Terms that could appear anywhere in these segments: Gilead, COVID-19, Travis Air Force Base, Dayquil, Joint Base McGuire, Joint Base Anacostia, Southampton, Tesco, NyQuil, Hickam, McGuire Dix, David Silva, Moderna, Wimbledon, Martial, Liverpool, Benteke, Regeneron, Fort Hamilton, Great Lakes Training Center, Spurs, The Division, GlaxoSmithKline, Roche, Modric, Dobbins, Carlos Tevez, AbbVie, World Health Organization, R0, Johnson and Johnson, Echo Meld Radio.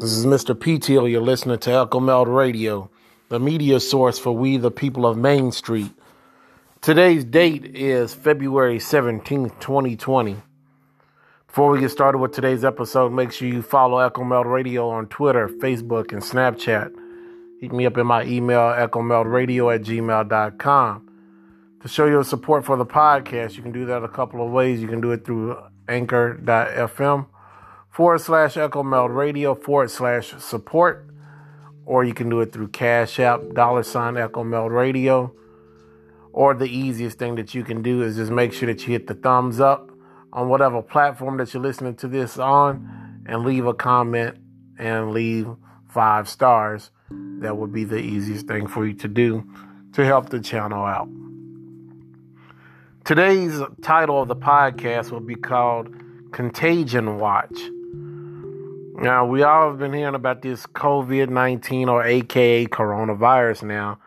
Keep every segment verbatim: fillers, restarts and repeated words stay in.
This is Mister P T L. You're listening to Echo Meld Radio, the media source for we, the people of Main Street. Today's date is February seventeenth, twenty twenty. Before we get started with today's episode, make sure you follow Echo Meld Radio on Twitter, Facebook, and Snapchat. Hit me up in my email, echo meld radio at gmail dot com. To show your support for the podcast, you can do that a couple of ways. You can do it through anchor dot f m forward slash Echo Meld Radio forward slash support. Or you can do it through Cash App, dollar sign Echo Meld Radio. Or the easiest thing that you can do is just make sure that you hit the thumbs up on whatever platform that you're listening to this on and leave a comment and leave five stars. That would be the easiest thing for you to do to help the channel out. Today's title of the podcast will be called Contagion Watch. Now, we all have been hearing about this COVID nineteen or A K A coronavirus now.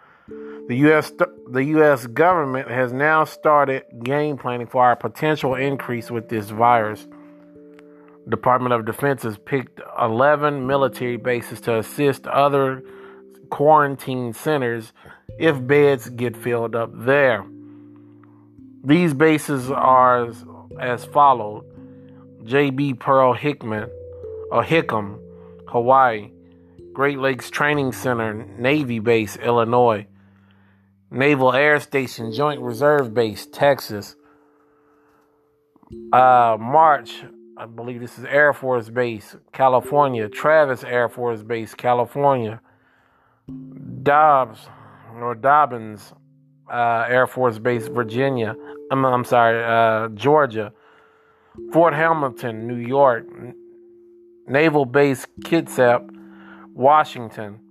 The U S th- the U S government has now started game planning for our potential increase with this virus. Department of Defense has picked eleven military bases to assist other quarantine centers if beds get filled up there. These bases are as, as followed: J B. Pearl Hickam, or Hickam, Hawaii; Great Lakes Training Center, Navy Base, Illinois; Naval Air Station, Joint Reserve Base, Texas; uh, March, I believe this is Air Force Base, California; Travis Air Force Base, California; Dobbs, or Dobbins, uh, Air Force Base, Virginia. I'm, I'm sorry, uh, Georgia; Fort Hamilton, New York; Naval Base Kitsap, Washington;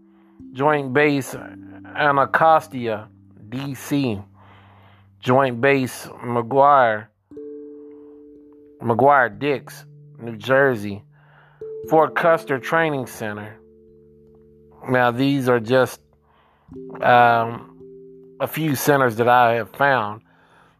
Joint Base Anacostia, D C; Joint Base McGuire, McGuire Dix, New Jersey; Fort Custer Training Center. Now, these are just um, a few centers that I have found.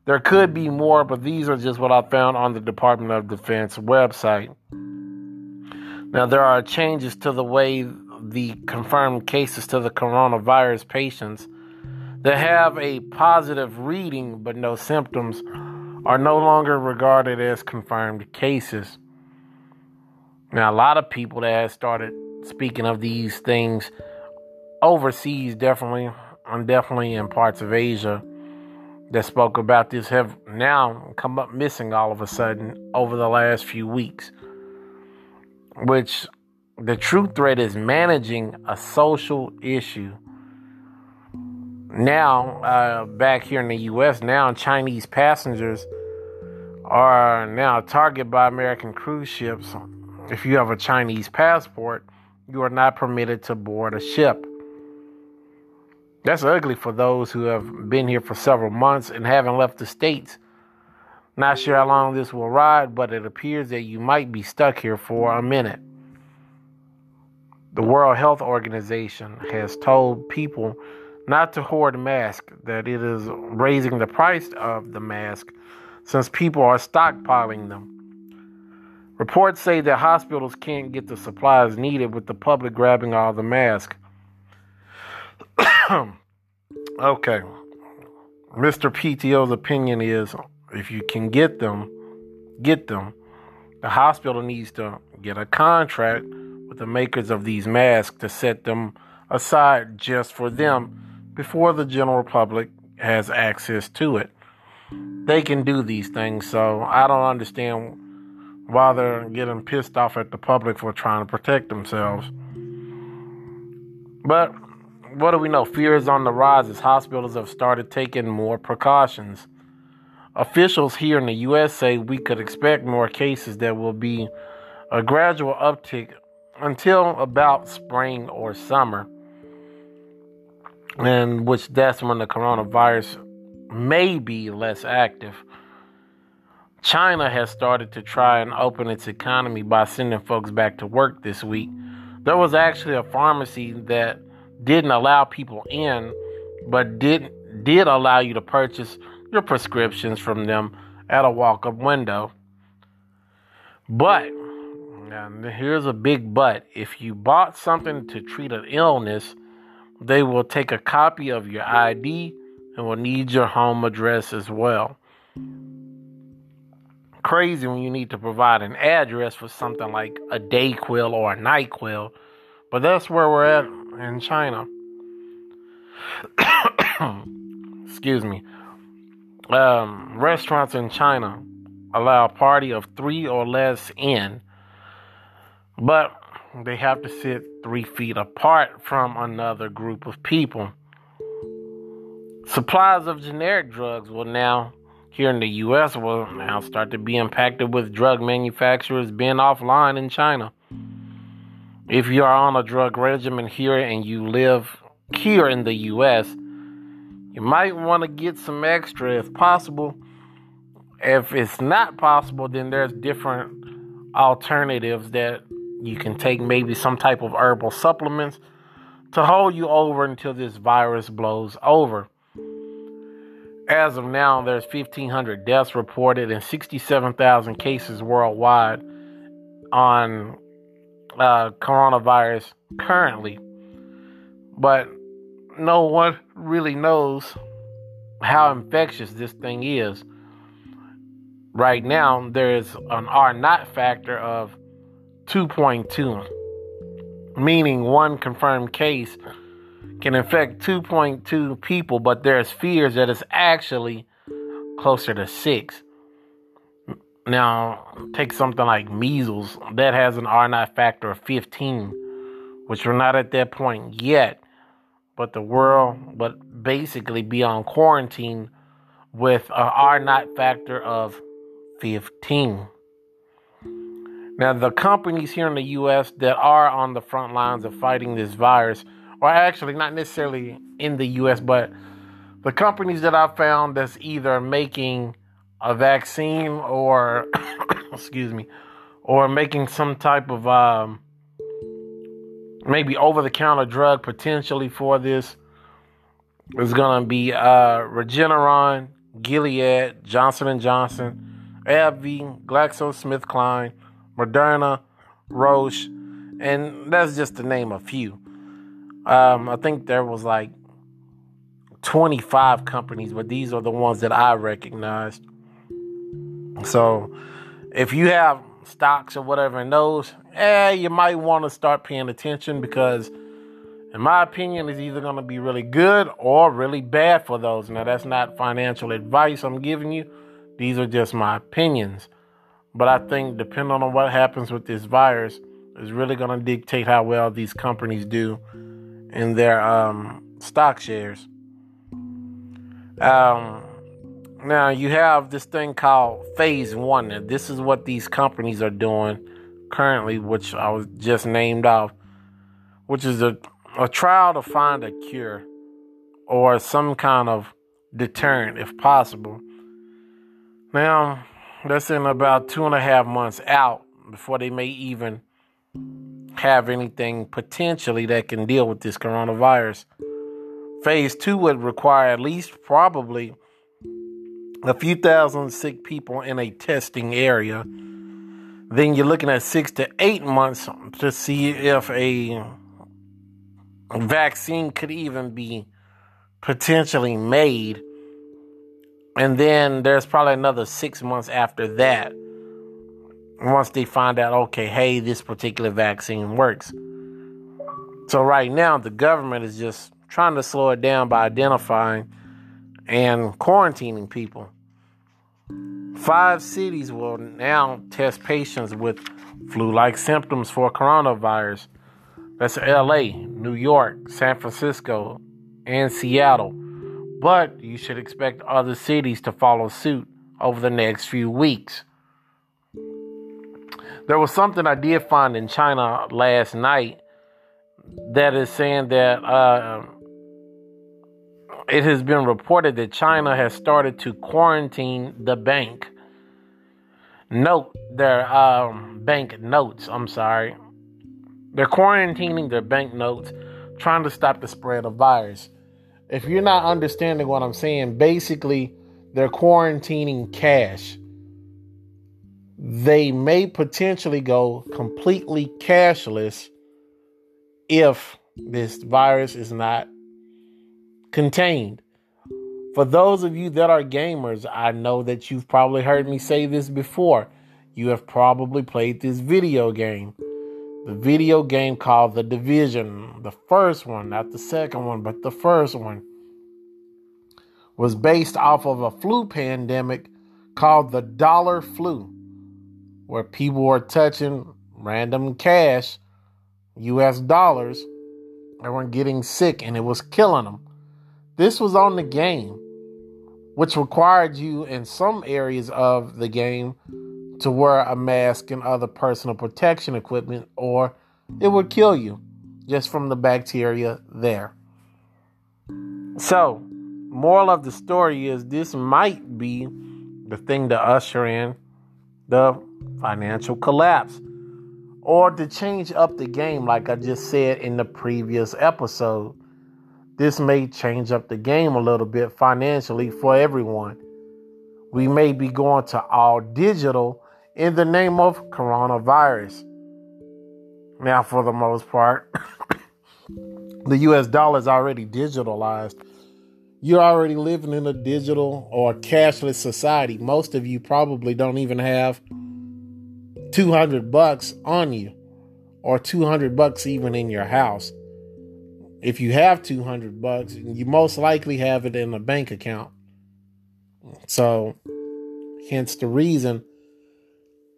There could be more, but these are just what I found on the Department of Defense website. Now, there are changes to the way the confirmed cases to the coronavirus patients that have a positive reading but no symptoms are no longer regarded as confirmed cases. Now, a lot of people that have started speaking of these things overseas, definitely, and definitely in parts of Asia, that spoke about this have now come up missing all of a sudden over the last few weeks. Which, the true threat is managing a social issue. Now, uh, back here in the U S, now Chinese passengers are now targeted by American cruise ships. If you have a Chinese passport, you are not permitted to board a ship. That's ugly for those who have been here for several months and haven't left the States. Not sure how long this will ride, but it appears that you might be stuck here for a minute. The World Health Organization has told people not to hoard masks, that it is raising the price of the mask since people are stockpiling them. Reports say that hospitals can't get the supplies needed with the public grabbing all the masks. Okay, Mister P T O's opinion is, if you can get them, get them. The hospital needs to get a contract with the makers of these masks to set them aside just for them before the general public has access to it. They can do these things, so I don't understand why they're getting pissed off at the public for trying to protect themselves. But what do we know? Fear is on the rise as hospitals have started taking more precautions. Officials here in the U S say we could expect more cases. There will be a gradual uptick until about spring or summer, and which that's when the coronavirus may be less active. China has started to try and open its economy by sending folks back to work this week. There was actually a pharmacy that didn't allow people in, but did did allow you to purchase your prescriptions from them at a walk-up window. But And here's a big but. If you bought something to treat an illness, they will take a copy of your I D and will need your home address as well. Crazy when you need to provide an address for something like a Dayquil or a NyQuil, but that's where we're at in China. Excuse me. Um, restaurants in China allow a party of three or less in, but they have to sit three feet apart from another group of people. Supplies of generic drugs will now, here in the U S, will now start to be impacted with drug manufacturers being offline in China. If you are on a drug regimen here and you live here in the U S, you might want to get some extra if possible. If it's not possible, then there's different alternatives that you can take, maybe some type of herbal supplements to hold you over until this virus blows over. As of now, there's fifteen hundred deaths reported and sixty-seven thousand cases worldwide on uh, coronavirus currently. But no one really knows how infectious this thing is. Right now, there is an R zero factor of two point two, meaning one confirmed case can infect two point two people, but there's fears that it's actually closer to six. Now, take something like measles. That has an R zero factor of fifteen, which we're not at that point yet, but the world but basically be on quarantine with an R zero factor of fifteen. Now, the companies here in the U S that are on the front lines of fighting this virus, or actually not necessarily in the U S, but the companies that I found that's either making a vaccine or, excuse me, or making some type of um, maybe over-the-counter drug potentially for this, is going to be uh, Regeneron, Gilead, Johnson and Johnson, AbbVie, GlaxoSmithKline, Moderna, Roche, and that's just to name a few. Um, I think there was like twenty-five companies, but these are the ones that I recognized. So if you have stocks or whatever in those, eh, you might want to start paying attention, because in my opinion, it's either going to be really good or really bad for those. Now, that's not financial advice I'm giving you. These are just my opinions. But I think depending on what happens with this virus is really going to dictate how well these companies do in their um, stock shares. Um, now, you have this thing called phase one. Now, this is what these companies are doing currently, which I was just named off, which is a, a trial to find a cure or some kind of deterrent if possible. Now, that's in about two and a half months out before they may even have anything potentially that can deal with this coronavirus. Phase two would require at least probably a few thousand sick people in a testing area. Then you're looking at six to eight months to see if a vaccine could even be potentially made. And then there's probably another six months after that, once they find out, okay, hey, this particular vaccine works. So right now, the government is just trying to slow it down by identifying and quarantining people. Five cities will now test patients with flu-like symptoms for coronavirus. That's L A, New York, San Francisco, and Seattle. But you should expect other cities to follow suit over the next few weeks. There was something I did find in China last night that is saying that uh, it has been reported that China has started to quarantine the bank. Note their um, bank notes, I'm sorry. They're quarantining their bank notes, trying to stop the spread of virus. If you're not understanding what I'm saying, basically, they're quarantining cash. they may potentially go completely cashless if this virus is not contained. For those of you that are gamers, I know that you've probably heard me say this before. You have probably played this video game. The video game called The Division, the first one, not the second one, but the first one, was based off of a flu pandemic called the dollar flu, where people were touching random cash, U S dollars, and were getting sick, and it was killing them. This was on the game, which required you in some areas of the game to wear a mask and other personal protection equipment, or it would kill you just from the bacteria there. So, moral of the story is this might be the thing to usher in the financial collapse, or to change up the game, like I just said in the previous episode. This may change up the game a little bit financially for everyone. We may be going to all digital in the name of coronavirus. Now, for the most part, the U S dollar is already digitalized. You're already living in a digital or cashless society. Most of you probably don't even have two hundred bucks on you, or two hundred bucks even in your house. If you have two hundred bucks, you most likely have it in a bank account. So, hence the reason,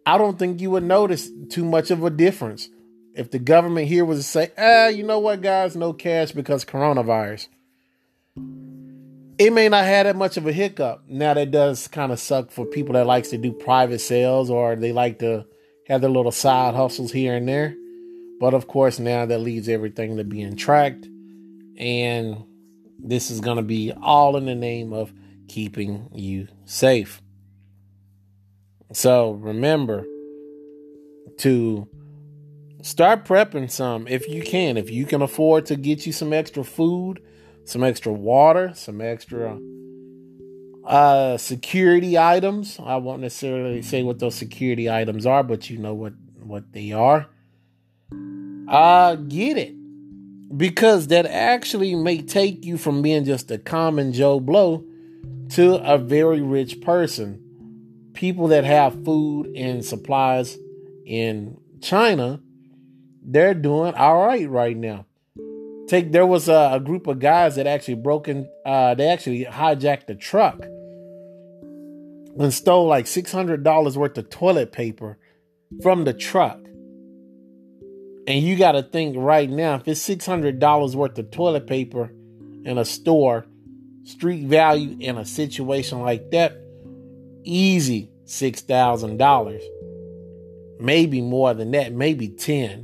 I don't think you would notice too much of a difference if the government here was to say, ah, you know what, guys, no cash because coronavirus. It may not have that much of a hiccup. Now, that does kind of suck for people that likes to do private sales, or they like to have their little side hustles here and there. But, of course, now that leaves everything to being tracked. And this is going to be all in the name of keeping you safe. So remember to start prepping some if you can. If you can afford to get you some extra food, some extra water, some extra uh, security items. I won't necessarily say what those security items are, but you know what, what they are. Uh, get it. Because that actually may take you from being just a common Joe Blow to a very rich person. People that have food and supplies in China, they're doing all right right now. Take there was a, a group of guys that actually broke in, uh, they actually hijacked a truck and stole like six hundred dollars worth of toilet paper from the truck. And you got to think right now, if it's six hundred dollars worth of toilet paper in a store, street value in a situation like that, easy six thousand dollars, maybe more than that, maybe ten.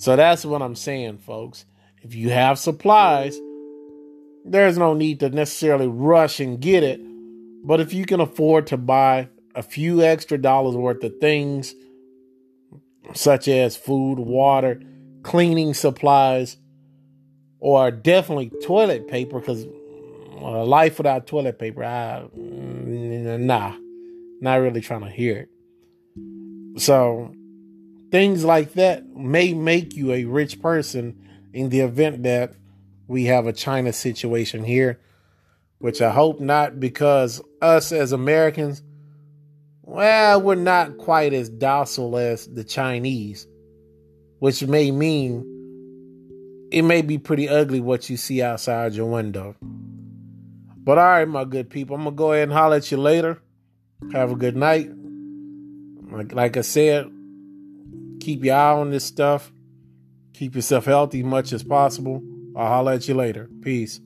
So that's what I'm saying, folks. If you have supplies, there's no need to necessarily rush and get it. But if you can afford to buy a few extra dollars worth of things, such as food, water, cleaning supplies, or definitely toilet paper, because a life without toilet paper, I, nah, not really trying to hear it. So things like that may make you a rich person in the event that we have a China situation here, which I hope not, because us as Americans, well, we're not quite as docile as the Chinese, which may mean it may be pretty ugly what you see outside your window. But all right, my good people, I'm going to go ahead and holler at you later. Have a good night. Like, like I said, keep your eye on this stuff. Keep yourself healthy as much as possible. I'll holler at you later. Peace.